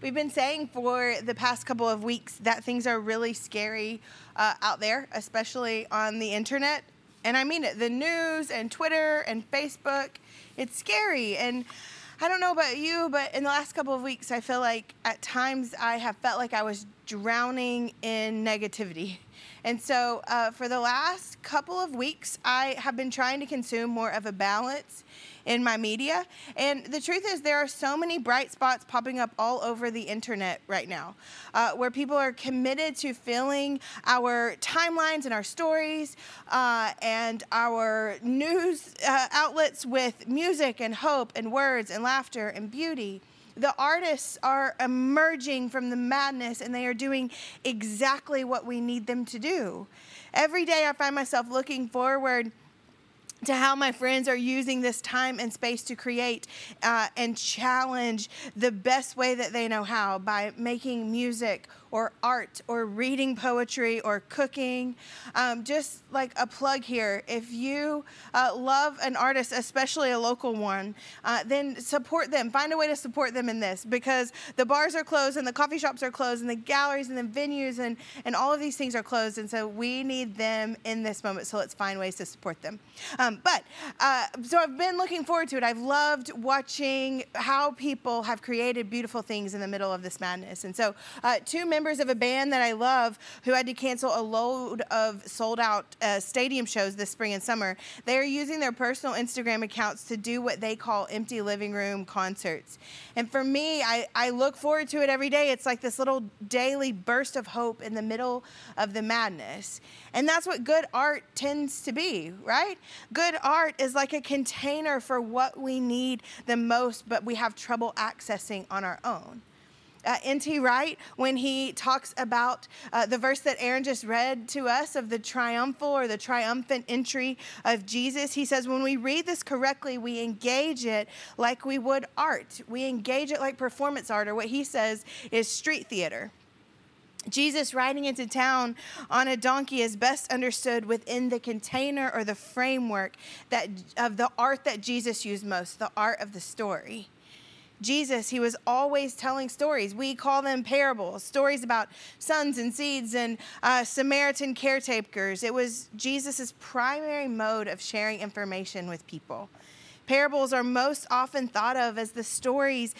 We've been saying for the past couple of weeks that things are really scary out there, especially on the internet. And I mean it, the news and Twitter and Facebook, it's scary. And I don't know about you, but in the last couple of weeks, I feel like at times I have felt like I was drowning in negativity. And so for the last couple of weeks, I have been trying to consume more of a balance in my media. And the truth is there are so many bright spots popping up all over the internet right now where people are committed to filling our timelines and our stories and our news outlets with music and hope and words and laughter and beauty. The artists are emerging from the madness, and they are doing exactly what we need them to do. Every day I find myself looking forward to how my friends are using this time and space to create and challenge the best way that they know how by making music or art or reading poetry or cooking. Just like a plug here, if you love an artist, especially a local one, then support them. Find a way to support them in this, because the bars are closed and the coffee shops are closed and the galleries and the venues and all of these things are closed. And so we need them in this moment. So let's find ways to support them. So I've been looking forward to it. I've loved watching how people have created beautiful things in the middle of this madness. And so two members of a band that I love who had to cancel a load of sold-out stadium shows this spring and summer, they are using their personal Instagram accounts to do what they call empty living room concerts. And for me, I look forward to it every day. It's like this little daily burst of hope in the middle of the madness. And that's what good art tends to be, right? Good art is like a container for what we need the most, but we have trouble accessing on our own. N.T. Wright, when he talks about the verse that Aaron just read to us of the triumphal or the triumphant entry of Jesus, he says, when we read this correctly, we engage it like we would art. We engage it like performance art, or what he says is street theater. Jesus riding into town on a donkey is best understood within the container or the framework that of the art that Jesus used most, the art of the story. Jesus, he was always telling stories. We call them parables, stories about sons and seeds and Samaritan caretakers. It was Jesus's primary mode of sharing information with people. Parables are most often thought of as the stories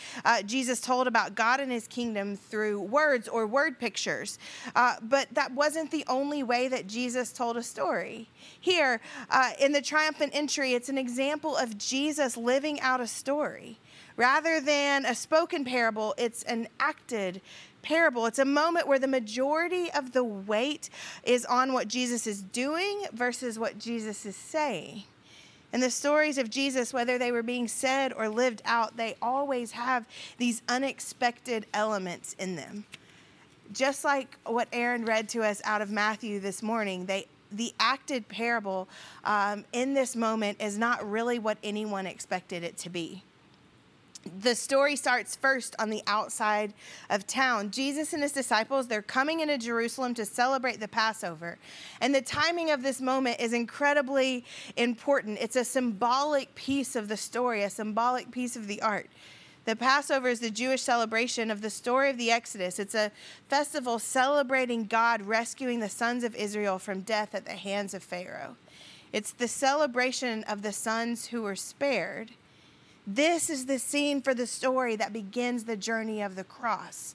Jesus told about God and his kingdom through words or word pictures. But that wasn't the only way that Jesus told a story. Here, in the triumphant entry, it's an example of Jesus living out a story. Rather than a spoken parable, it's an acted parable. It's a moment where the majority of the weight is on what Jesus is doing versus what Jesus is saying. And the stories of Jesus, whether they were being said or lived out, they always have these unexpected elements in them. Just like what Aaron read to us out of Matthew this morning, the acted parable in this moment is not really what anyone expected it to be. The story starts first on the outside of town. Jesus and his disciples, they're coming into Jerusalem to celebrate the Passover. And the timing of this moment is incredibly important. It's a symbolic piece of the story, a symbolic piece of the art. The Passover is the Jewish celebration of the story of the Exodus. It's a festival celebrating God rescuing the sons of Israel from death at the hands of Pharaoh. It's the celebration of the sons who were spared. This is the scene for the story that begins the journey of the cross.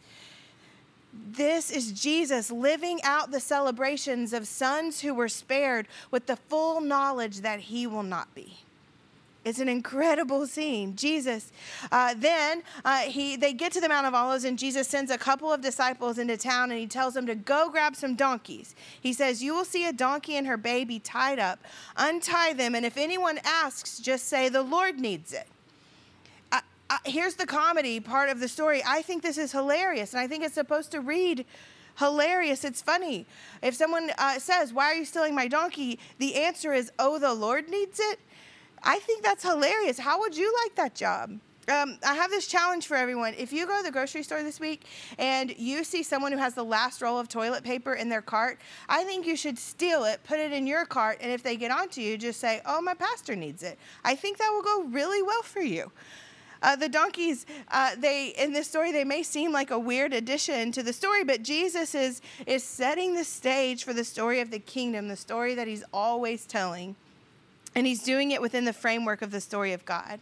This is Jesus living out the celebrations of sons who were spared with the full knowledge that he will not be. It's an incredible scene. Jesus, they get to the Mount of Olives, and Jesus sends a couple of disciples into town, and he tells them to go grab some donkeys. He says, you will see a donkey and her baby tied up. Untie them, and if anyone asks, just say, the Lord needs it. Here's the comedy part of the story. I think this is hilarious, and I think it's supposed to read hilarious. It's funny. If someone says, why are you stealing my donkey? The answer is, oh, the Lord needs it. I think that's hilarious. How would you like that job? I have this challenge for everyone. If you go to the grocery store this week and you see someone who has the last roll of toilet paper in their cart, I think you should steal it, put it in your cart, and if they get onto you, just say, oh, my pastor needs it. I think that will go really well for you. The donkeys, in this story, they may seem like a weird addition to the story, but Jesus is setting the stage for the story of the kingdom, the story that he's always telling. And he's doing it within the framework of the story of God.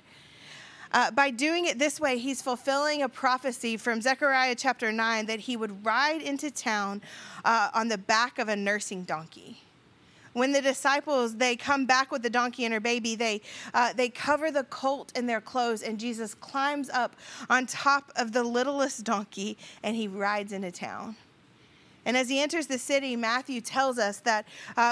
By doing it this way, he's fulfilling a prophecy from Zechariah chapter 9 that he would ride into town on the back of a nursing donkey. When the disciples, they come back with the donkey and her baby, they cover the colt in their clothes, and Jesus climbs up on top of the littlest donkey, and he rides into town. And as he enters the city, Matthew tells us that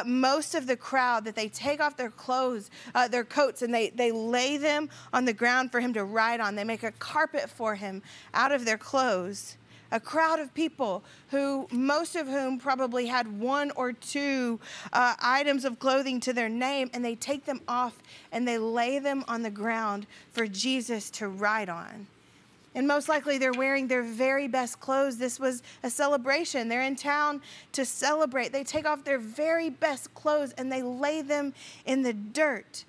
most of the crowd, that they take off their clothes, their coats, and they lay them on the ground for him to ride on. They make a carpet for him out of their clothes. A crowd of people who, most of whom probably had one or two items of clothing to their name, and they take them off and they lay them on the ground for Jesus to ride on. And most likely they're wearing their very best clothes. This was a celebration. They're in town to celebrate. They take off their very best clothes and they lay them in the dirt.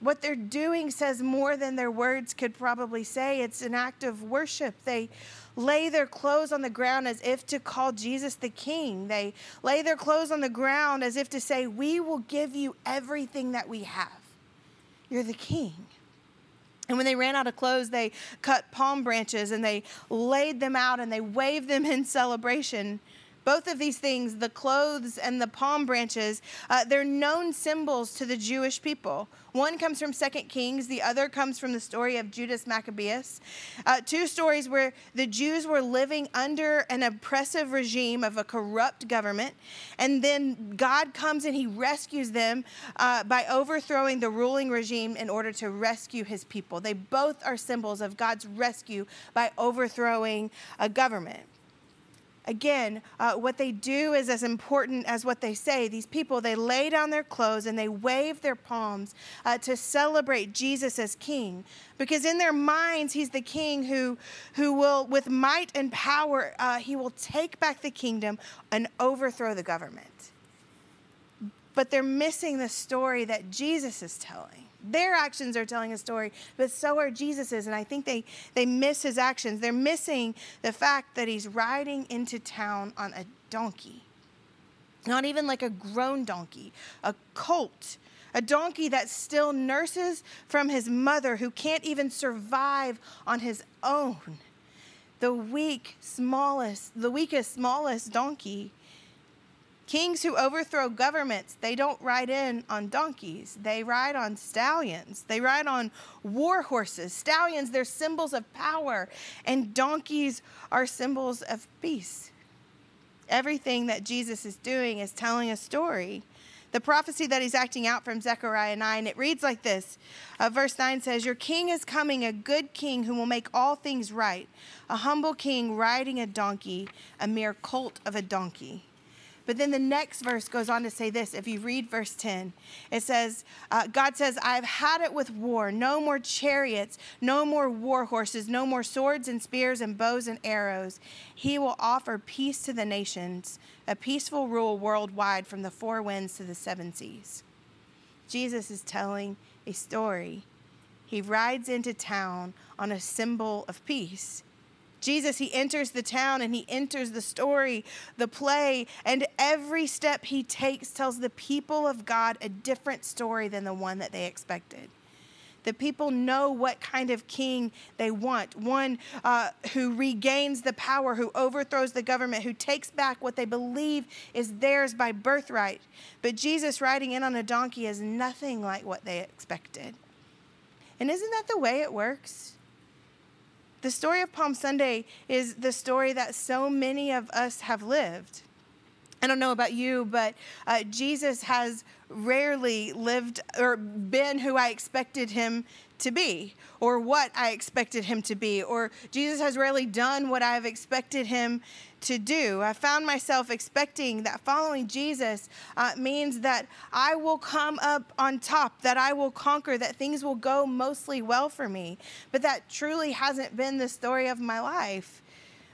What they're doing says more than their words could probably say. It's an act of worship. They lay their clothes on the ground as if to call Jesus the King. They lay their clothes on the ground as if to say, "We will give you everything that we have. You're the King." And when they ran out of clothes, they cut palm branches and they laid them out and they waved them in celebration. Both of these things, the clothes and the palm branches, they're known symbols to the Jewish people. One comes from 2 Kings. The other comes from the story of Judas Maccabeus. Two stories where the Jews were living under an oppressive regime of a corrupt government. And then God comes and he rescues them by overthrowing the ruling regime in order to rescue his people. They both are symbols of God's rescue by overthrowing a government. Again, what they do is as important as what they say. These people, they lay down their clothes and they wave their palms to celebrate Jesus as King. Because in their minds, he's the King who will, with might and power, he will take back the kingdom and overthrow the government. But they're missing the story that Jesus is telling. Their actions are telling a story, but so are Jesus's, and I think they miss his actions. They're missing the fact that he's riding into town on a donkey. Not even like a grown donkey, a colt, a donkey that still nurses from his mother who can't even survive on his own. The weakest, smallest donkey. Kings who overthrow governments, they don't ride in on donkeys. They ride on stallions. They ride on war horses. Stallions, they're symbols of power, and donkeys are symbols of peace. Everything that Jesus is doing is telling a story. The prophecy that he's acting out from Zechariah 9, it reads like this. Verse 9 says, "Your king is coming, a good king who will make all things right, a humble king riding a donkey, a mere colt of a donkey." But then the next verse goes on to say this. If you read verse 10, it says, God says, "I've had it with war. No more chariots, no more war horses, no more swords and spears and bows and arrows. He will offer peace to the nations, a peaceful rule worldwide from the four winds to the seven seas." Jesus is telling a story. He rides into town on a symbol of peace. Jesus, he enters the town and he enters the story, the play, and every step he takes tells the people of God a different story than the one that they expected. The people know what kind of king they want, one who regains the power, who overthrows the government, who takes back what they believe is theirs by birthright. But Jesus riding in on a donkey is nothing like what they expected. And isn't that the way it works? The story of Palm Sunday is the story that so many of us have lived. I don't know about you, but Jesus has rarely lived or been who I expected him to be or what I expected him to be, or Jesus has rarely done what I've expected him to do. I found myself expecting that following Jesus means that I will come up on top, that I will conquer, that things will go mostly well for me. But that truly hasn't been the story of my life.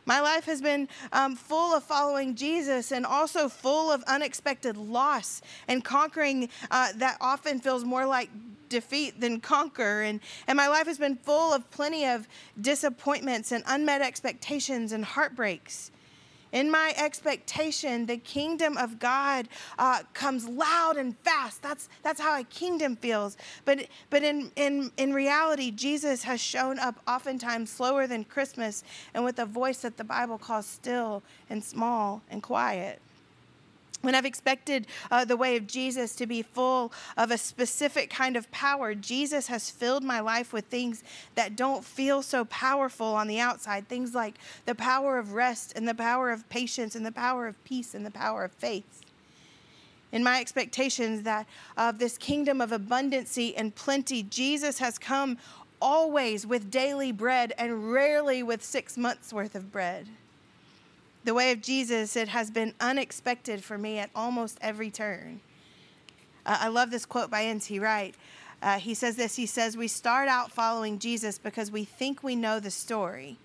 My life has been full of following Jesus and also full of unexpected loss and conquering that often feels more like defeat than conquer. And my life has been full of plenty of disappointments and unmet expectations and heartbreaks. In my expectation, the kingdom of God comes loud and fast. That's how a kingdom feels. But in reality, Jesus has shown up oftentimes slower than Christmas and with a voice that the Bible calls still and small and quiet. When I've expected the way of Jesus to be full of a specific kind of power, Jesus has filled my life with things that don't feel so powerful on the outside. Things like the power of rest and the power of patience and the power of peace and the power of faith. In my expectations that of this kingdom of abundancy and plenty, Jesus has come always with daily bread and rarely with 6 months' worth of bread. The way of Jesus, it has been unexpected for me at almost every turn. I love this quote by N.T. Wright. He says this, we start out following Jesus because we think we know the story.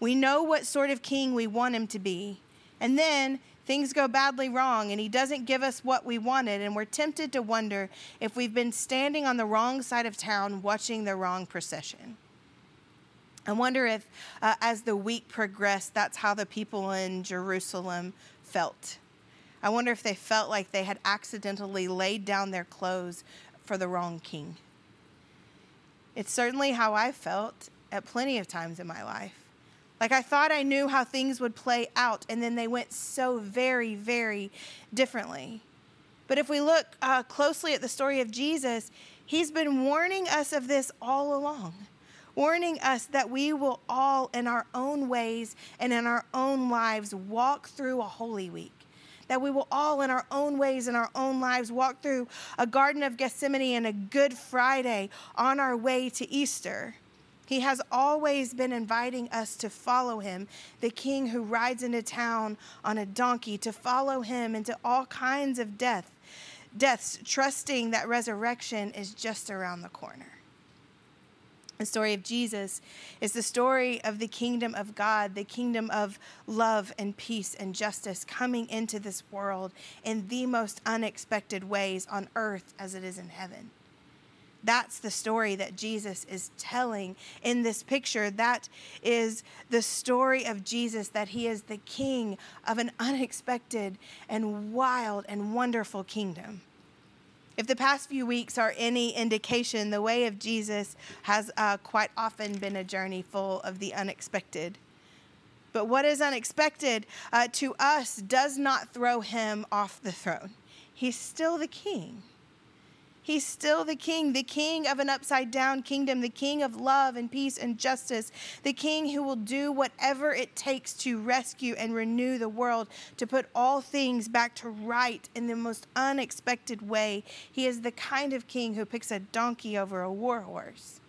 We know what sort of king we want him to be. And then things go badly wrong and he doesn't give us what we wanted. And we're tempted to wonder if we've been standing on the wrong side of town watching the wrong procession. I wonder if, as the week progressed, that's how the people in Jerusalem felt. I wonder if they felt like they had accidentally laid down their clothes for the wrong king. It's certainly how I felt at plenty of times in my life. Like I thought I knew how things would play out, and then they went so very, very differently. But if we look closely at the story of Jesus, he's been warning us of this all along. Warning us that we will all in our own ways and in our own lives walk through a Holy Week. That we will all in our own ways and our own lives walk through a Garden of Gethsemane and a Good Friday on our way to Easter. He has always been inviting us to follow him, the king who rides into town on a donkey, to follow him into all kinds of deaths, trusting that resurrection is just around the corner. The story of Jesus is the story of the kingdom of God, the kingdom of love and peace and justice coming into this world in the most unexpected ways on earth as it is in heaven. That's the story that Jesus is telling in this picture. That is the story of Jesus, that he is the king of an unexpected and wild and wonderful kingdom. If the past few weeks are any indication, the way of Jesus has quite often been a journey full of the unexpected. But what is unexpected to us does not throw him off the throne. He's still the king. He's still the king of an upside-down kingdom, the king of love and peace and justice, the king who will do whatever it takes to rescue and renew the world, to put all things back to right in the most unexpected way. He is the kind of king who picks a donkey over a war horse.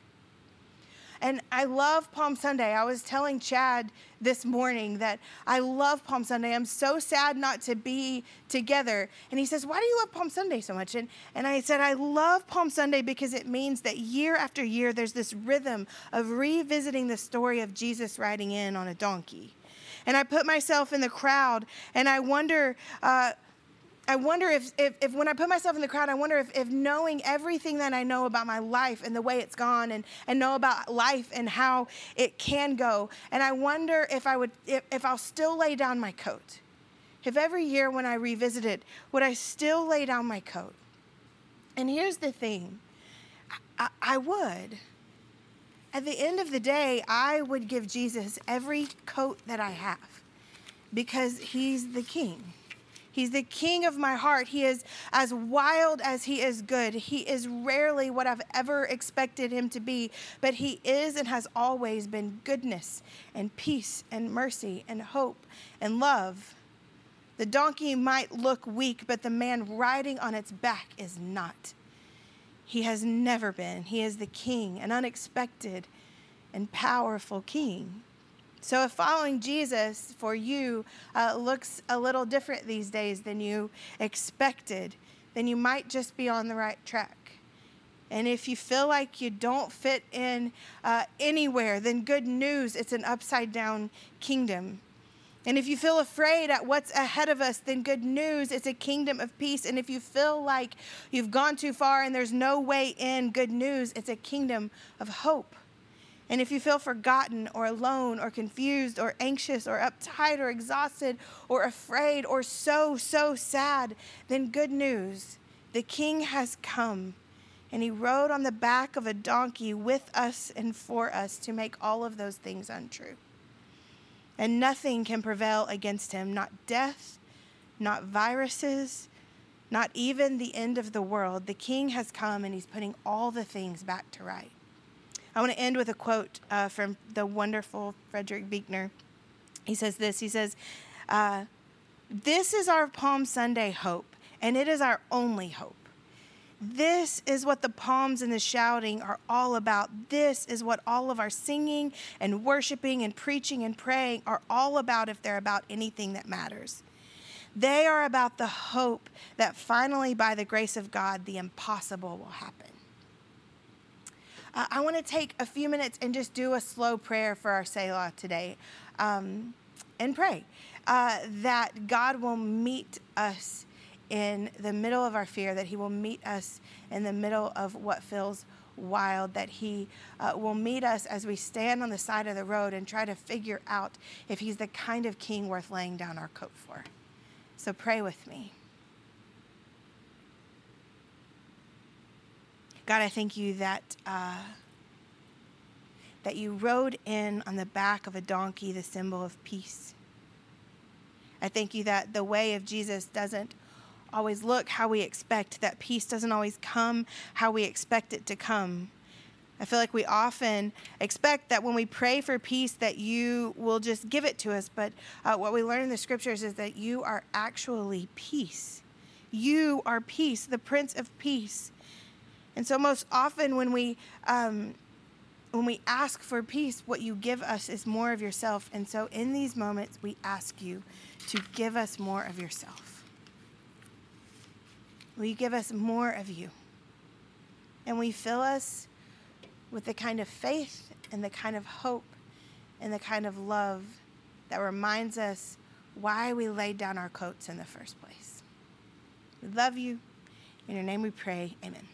And I love Palm Sunday. I was telling Chad this morning that I love Palm Sunday. I'm so sad not to be together. And he says, why do you love Palm Sunday so much? And I said, I love Palm Sunday because it means that year after year, there's this rhythm of revisiting the story of Jesus riding in on a donkey. And I put myself in the crowd and I wonder if when I put myself in the crowd, I wonder if knowing everything that I know about my life and the way it's gone and know about life and how it can go. And I wonder if I'll still lay down my coat. If every year when I revisit it, would I still lay down my coat? And here's the thing. I would. At the end of the day, I would give Jesus every coat that I have because he's the king. He's the king of my heart. He is as wild as he is good. He is rarely what I've ever expected him to be, but he is and has always been goodness and peace and mercy and hope and love. The donkey might look weak, but the man riding on its back is not. He has never been. He is the king, an unexpected and powerful king. So if following Jesus for you looks a little different these days than you expected, then you might just be on the right track. And if you feel like you don't fit in anywhere, then good news, it's an upside-down kingdom. And if you feel afraid at what's ahead of us, then good news, it's a kingdom of peace. And if you feel like you've gone too far and there's no way in, good news, it's a kingdom of hope. And if you feel forgotten or alone or confused or anxious or uptight or exhausted or afraid or so sad, then good news, the King has come and he rode on the back of a donkey with us and for us to make all of those things untrue. And nothing can prevail against him, not death, not viruses, not even the end of the world. The King has come and he's putting all the things back to right. I want to end with a quote from the wonderful Frederick Buechner. He says this, this is our Palm Sunday hope, and it is our only hope. This is what the palms and the shouting are all about. This is what all of our singing and worshiping and preaching and praying are all about, if they're about anything that matters. They are about the hope that finally, by the grace of God, the impossible will happen. I want to take a few minutes and just do a slow prayer for our Selah today and pray that God will meet us in the middle of our fear, that he will meet us in the middle of what feels wild, that he will meet us as we stand on the side of the road and try to figure out if he's the kind of king worth laying down our coat for. So pray with me. God, I thank you that that you rode in on the back of a donkey, the symbol of peace. I thank you that the way of Jesus doesn't always look how we expect, that peace doesn't always come how we expect it to come. I feel like we often expect that when we pray for peace that you will just give it to us, but what we learn in the scriptures is that you are actually peace. You are peace, the Prince of Peace. And so most often when we ask for peace, what you give us is more of yourself. And so in these moments, we ask you to give us more of yourself. Will you give us more of you? And will you fill us with the kind of faith and the kind of hope and the kind of love that reminds us why we laid down our coats in the first place? We love you. In your name we pray. Amen.